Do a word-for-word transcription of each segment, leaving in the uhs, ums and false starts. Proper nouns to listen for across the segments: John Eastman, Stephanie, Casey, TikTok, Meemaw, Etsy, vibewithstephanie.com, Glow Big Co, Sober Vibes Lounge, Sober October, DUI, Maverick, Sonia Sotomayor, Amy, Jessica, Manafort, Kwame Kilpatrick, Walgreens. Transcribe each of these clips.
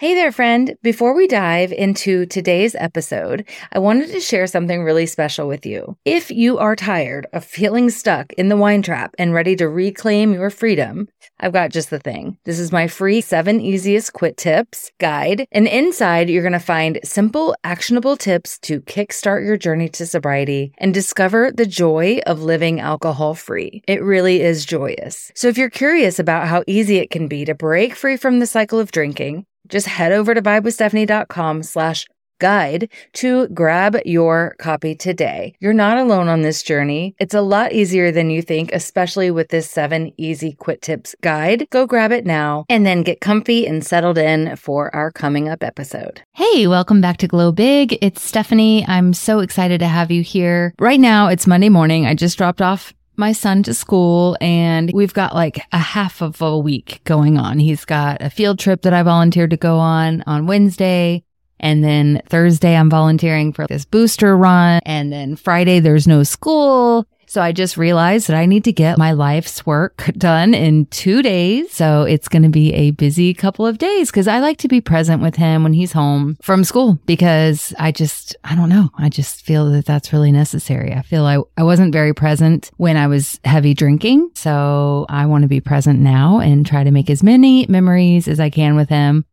Hey there, friend. Before we dive into today's episode, I wanted to share something really special with you. If you are tired of feeling stuck in the wine trap and ready to reclaim your freedom, I've got just the thing. This is my free seven easiest quit tips guide. And inside, you're going to find simple, actionable tips to kickstart your journey to sobriety and discover the joy of living alcohol-free. It really is joyous. So if you're curious about how easy it can be to break free from the cycle of drinking, just head over to vibewithstephanie.com slash guide to grab your copy today. You're not alone on this journey. It's a lot easier than you think, especially with this seven easy quit tips guide. Go grab it now and then get comfy and settled in for our coming up episode. Hey, welcome back to Glow Big. It's Stephanie. I'm so excited to have you here. Right now, it's Monday morning. I just dropped off my son to school and we've got like a half of a week going on. He's got a field trip that I volunteered to go on on Wednesday. And then Thursday, I'm volunteering for this booster run. And then Friday, there's no school. So I just realized that I need to get my life's work done in two days. So it's going to be a busy couple of days because I like to be present with him when he's home from school because I just, I don't know. I just feel that that's really necessary. I feel I, I wasn't very present when I was heavy drinking. So I want to be present now and try to make as many memories as I can with him.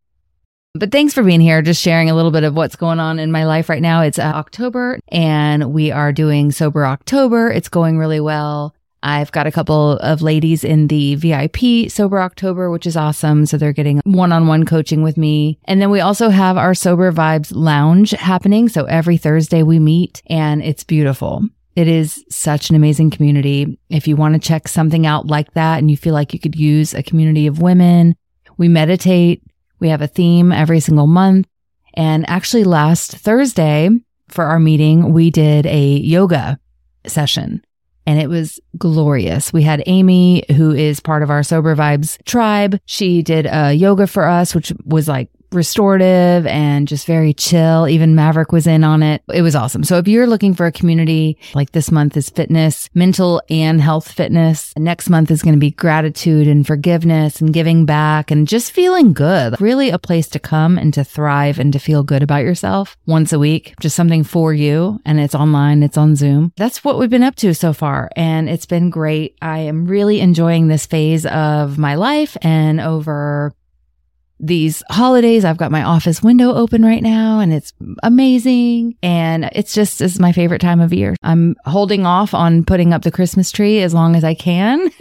But thanks for being here, just sharing a little bit of what's going on in my life right now. It's uh, October and we are doing Sober October. It's going really well. I've got a couple of ladies in the V I P Sober October, which is awesome. So they're getting one-on-one coaching with me. And then we also have our Sober Vibes Lounge happening. So every Thursday we meet and it's beautiful. It is such an amazing community. If you want to check something out like that and you feel like you could use a community of women, we meditate. We have a theme every single month. And actually last Thursday for our meeting, we did a yoga session and it was glorious. We had Amy, who is part of our Sober Vibes tribe. She did a yoga for us, which was like restorative and just very chill. Even Maverick was in on it. It was awesome. So if you're looking for a community, like this month is fitness, mental and health fitness. Next month is going to be gratitude and forgiveness and giving back and just feeling good. Really a place to come and to thrive and to feel good about yourself once a week. Just something for you. And it's online. It's on Zoom. That's what we've been up to so far. And it's been great. I am really enjoying this phase of my life and over these holidays. I've got my office window open right now and it's amazing. And it's just is my favorite time of year. I'm holding off on putting up the Christmas tree as long as I can.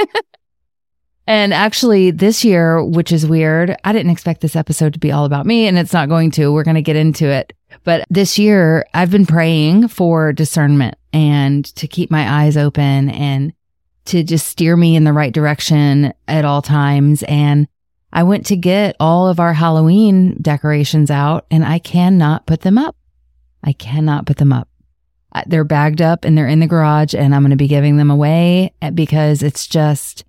And actually this year, which is weird, I didn't expect this episode to be all about me and it's not going to. We're going to get into it. But this year I've been praying for discernment and to keep my eyes open and to just steer me in the right direction at all times. And I went to get all of our Halloween decorations out and I cannot put them up. I cannot put them up. They're bagged up and they're in the garage and I'm going to be giving them away because it's just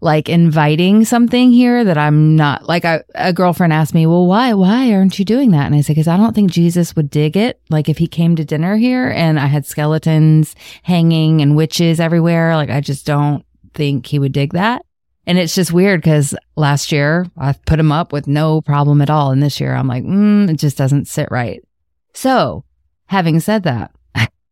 like inviting something here that I'm not like I, a girlfriend asked me, well, why, why aren't you doing that? And I said, cause I don't think Jesus would dig it. Like if he came to dinner here and I had skeletons hanging and witches everywhere, like I just don't think he would dig that. And it's just weird because last year I put them up with no problem at all. And this year I'm like, mm, it just doesn't sit right. So having said that,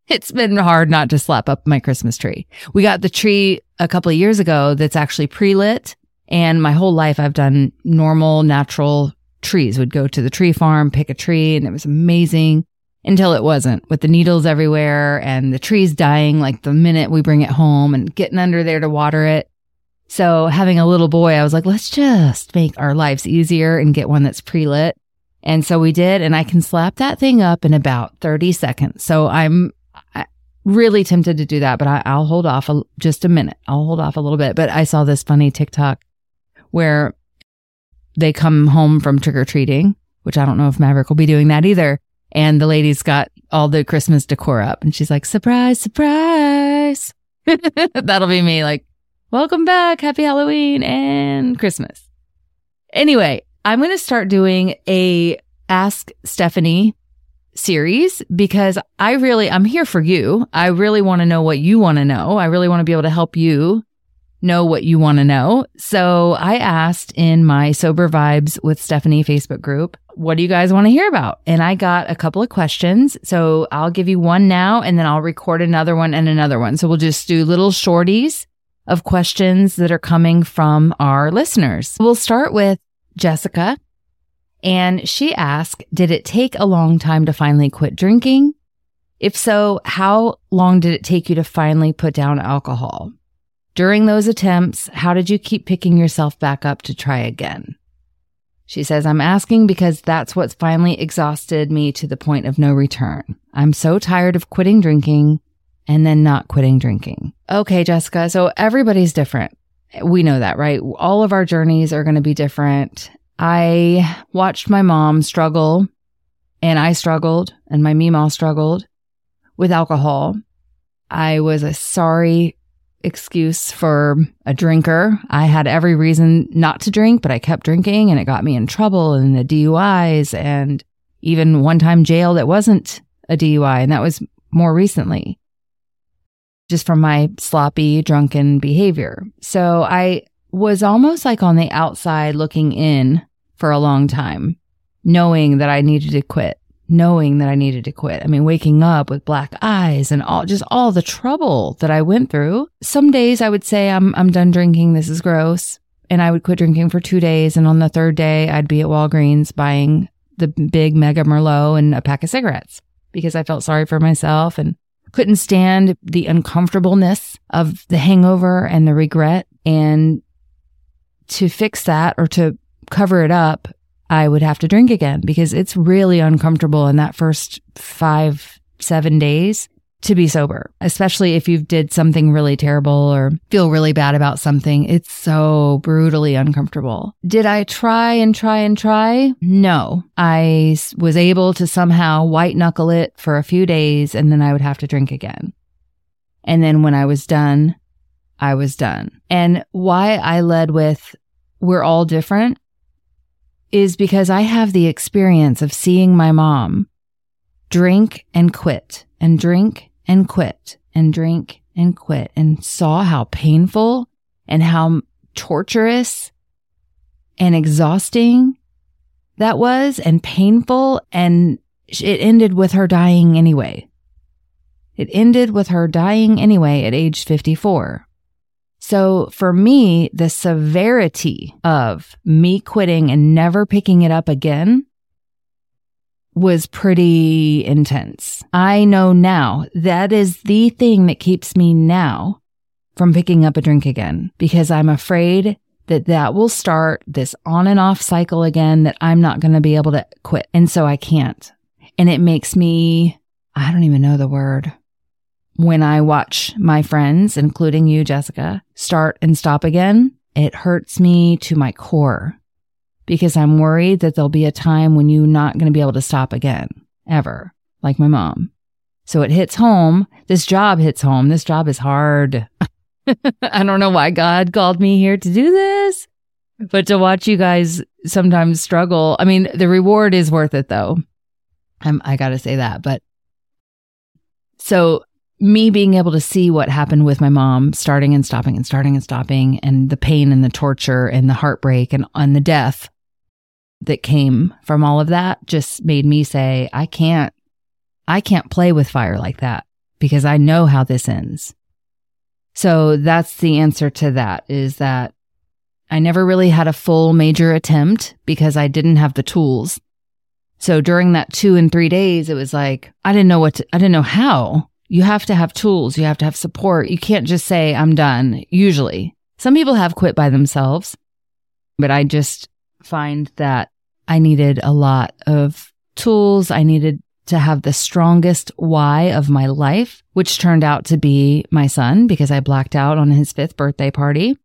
it's been hard not to slap up my Christmas tree. We got the tree a couple of years ago that's actually pre-lit. And my whole life I've done normal, natural trees. Would go to the tree farm, pick a tree, and it was amazing until it wasn't, with the needles everywhere and the trees dying like the minute we bring it home and getting under there to water it. So having a little boy, I was like, let's just make our lives easier and get one that's pre-lit. And so we did, and I can slap that thing up in about thirty seconds. So I'm really tempted to do that, but I, I'll hold off a, just a minute. I'll hold off a little bit. But I saw this funny TikTok where they come home from trick-or-treating, which I don't know if Maverick will be doing that either. And the lady's got all the Christmas decor up, and she's like, surprise, surprise. That'll be me, like, welcome back. Happy Halloween and Christmas. Anyway, I'm going to start doing a Ask Stephanie series because I really, I'm here for you. I really want to know what you want to know. I really want to be able to help you know what you want to know. So I asked in my Sober Vibes with Stephanie Facebook group, what do you guys want to hear about? And I got a couple of questions. So I'll give you one now, and then I'll record another one and another one. So we'll just do little shorties of questions that are coming from our listeners. We'll start with Jessica. And she asked, did it take a long time to finally quit drinking? If so, how long did it take you to finally put down alcohol? During those attempts, how did you keep picking yourself back up to try again? She says, I'm asking because that's what's finally exhausted me to the point of no return. I'm so tired of quitting drinking and then not quitting drinking. Okay, Jessica, so everybody's different. We know that, right? All of our journeys are going to be different. I watched my mom struggle, and I struggled, and my Meemaw struggled with alcohol. I was a sorry excuse for a drinker. I had every reason not to drink, but I kept drinking, and it got me in trouble, and the D U Is, and even one time jail that wasn't a D U I, and that was more recently, just from my sloppy, drunken behavior. So I was almost like on the outside looking in for a long time, knowing that I needed to quit, knowing that I needed to quit. I mean, waking up with black eyes and all, just all the trouble that I went through. Some days I would say, I'm I'm done drinking, this is gross. And I would quit drinking for two days. And on the third day, I'd be at Walgreens buying the big Mega Merlot and a pack of cigarettes because I felt sorry for myself and couldn't stand the uncomfortableness of the hangover and the regret. And to fix that or to cover it up, I would have to drink again because it's really uncomfortable in that first five, seven days to be sober, especially if you've did something really terrible or feel really bad about something. It's so brutally uncomfortable. Did I try and try and try? No. I was able to somehow white knuckle it for a few days and then I would have to drink again. And then when I was done, I was done. And why I led with we're all different is because I have the experience of seeing my mom drink and quit and drink and quit and drink and quit and saw how painful and how torturous and exhausting that was and painful. And it ended with her dying anyway. It ended with her dying anyway at age fifty-four. So for me, the severity of me quitting and never picking it up again was pretty intense. I know now that is the thing that keeps me now from picking up a drink again, because I'm afraid that that will start this on and off cycle again that I'm not going to be able to quit. And so I can't. And it makes me, I don't even know the word. When I watch my friends, including you, Jessica, start and stop again, it hurts me to my core because I'm worried that there'll be a time when you're not going to be able to stop again, ever, like my mom. So it hits home. This job hits home. This job is hard. I don't know why God called me here to do this, but to watch you guys sometimes struggle. I mean, the reward is worth it, though. I'm, I got to say that. But so me being able to see what happened with my mom starting and stopping and starting and stopping and the pain and the torture and the heartbreak and, and the death that came from all of that just made me say, I can't, I can't play with fire like that because I know how this ends. So that's the answer to that, is that I never really had a full major attempt because I didn't have the tools. So during that two and three days, it was like, I didn't know what to, I didn't know how. You have to have tools. You have to have support. You can't just say, I'm done, usually. Some people have quit by themselves, but I just find that I needed a lot of tools. I needed to have the strongest why of my life, which turned out to be my son because I blacked out on his fifth birthday party.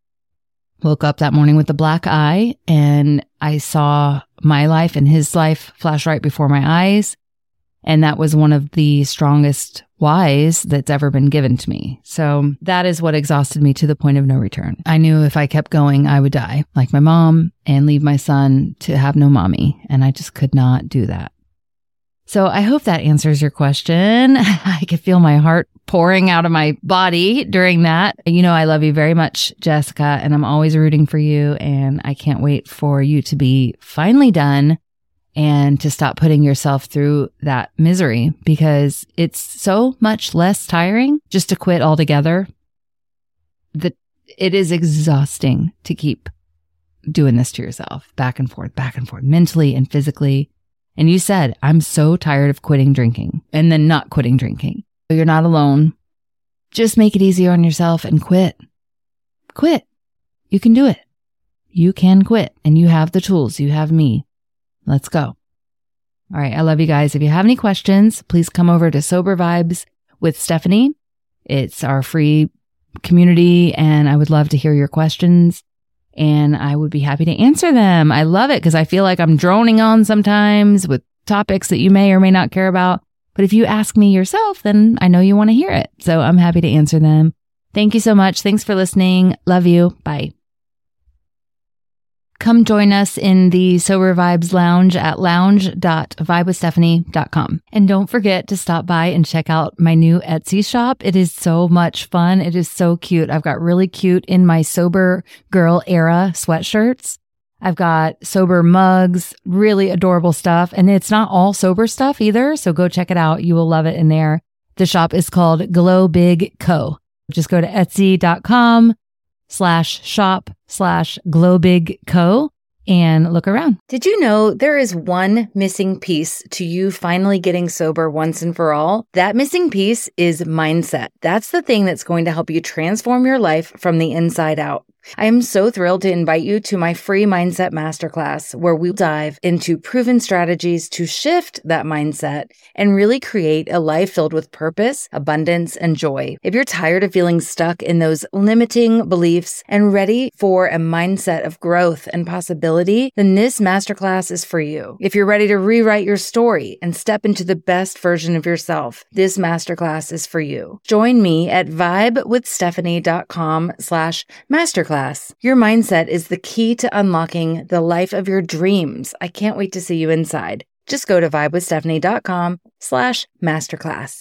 Woke up that morning with a black eye and I saw my life and his life flash right before my eyes. And that was one of the strongest whys that's ever been given to me. So that is what exhausted me to the point of no return. I knew if I kept going, I would die like my mom and leave my son to have no mommy. And I just could not do that. So I hope that answers your question. I could feel my heart pouring out of my body during that. You know, I love you very much, Jessica, and I'm always rooting for you. And I can't wait for you to be finally done and to stop putting yourself through that misery, because it's so much less tiring just to quit altogether. That it is exhausting to keep doing this to yourself, back and forth, back and forth, mentally and physically. And you said, I'm so tired of quitting drinking and then not quitting drinking. But you're not alone. Just make it easier on yourself and quit. Quit. You can do it. You can quit, and you have the tools. You have me. Let's go. All right. I love you guys. If you have any questions, please come over to Sober Vibes with Stephanie. It's our free community, and I would love to hear your questions. And I would be happy to answer them. I love it because I feel like I'm droning on sometimes with topics that you may or may not care about. But if you ask me yourself, then I know you want to hear it. So I'm happy to answer them. Thank you so much. Thanks for listening. Love you. Bye. Come join us in the Sober Vibes Lounge at lounge dot vibe with stephanie dot com. And don't forget to stop by and check out my new Etsy shop. It is so much fun. It is so cute. I've got really cute In My Sober Girl Era sweatshirts. I've got sober mugs, really adorable stuff. And it's not all sober stuff either. So go check it out. You will love it in there. The shop is called Glow Big Co. Just go to etsy dot com. slash shop slash Glow Big Co. and look around. Did you know there is one missing piece to you finally getting sober once and for all? That missing piece is mindset. That's the thing that's going to help you transform your life from the inside out. I am so thrilled to invite you to my free mindset masterclass, where we dive into proven strategies to shift that mindset and really create a life filled with purpose, abundance, and joy. If you're tired of feeling stuck in those limiting beliefs and ready for a mindset of growth and possibility, then this masterclass is for you. If you're ready to rewrite your story and step into the best version of yourself, this masterclass is for you. Join me at vibe with stephanie dot com slash masterclass. Your mindset is the key to unlocking the life of your dreams. I can't wait to see you inside. Just go to vibe with stephanie dot com slash masterclass.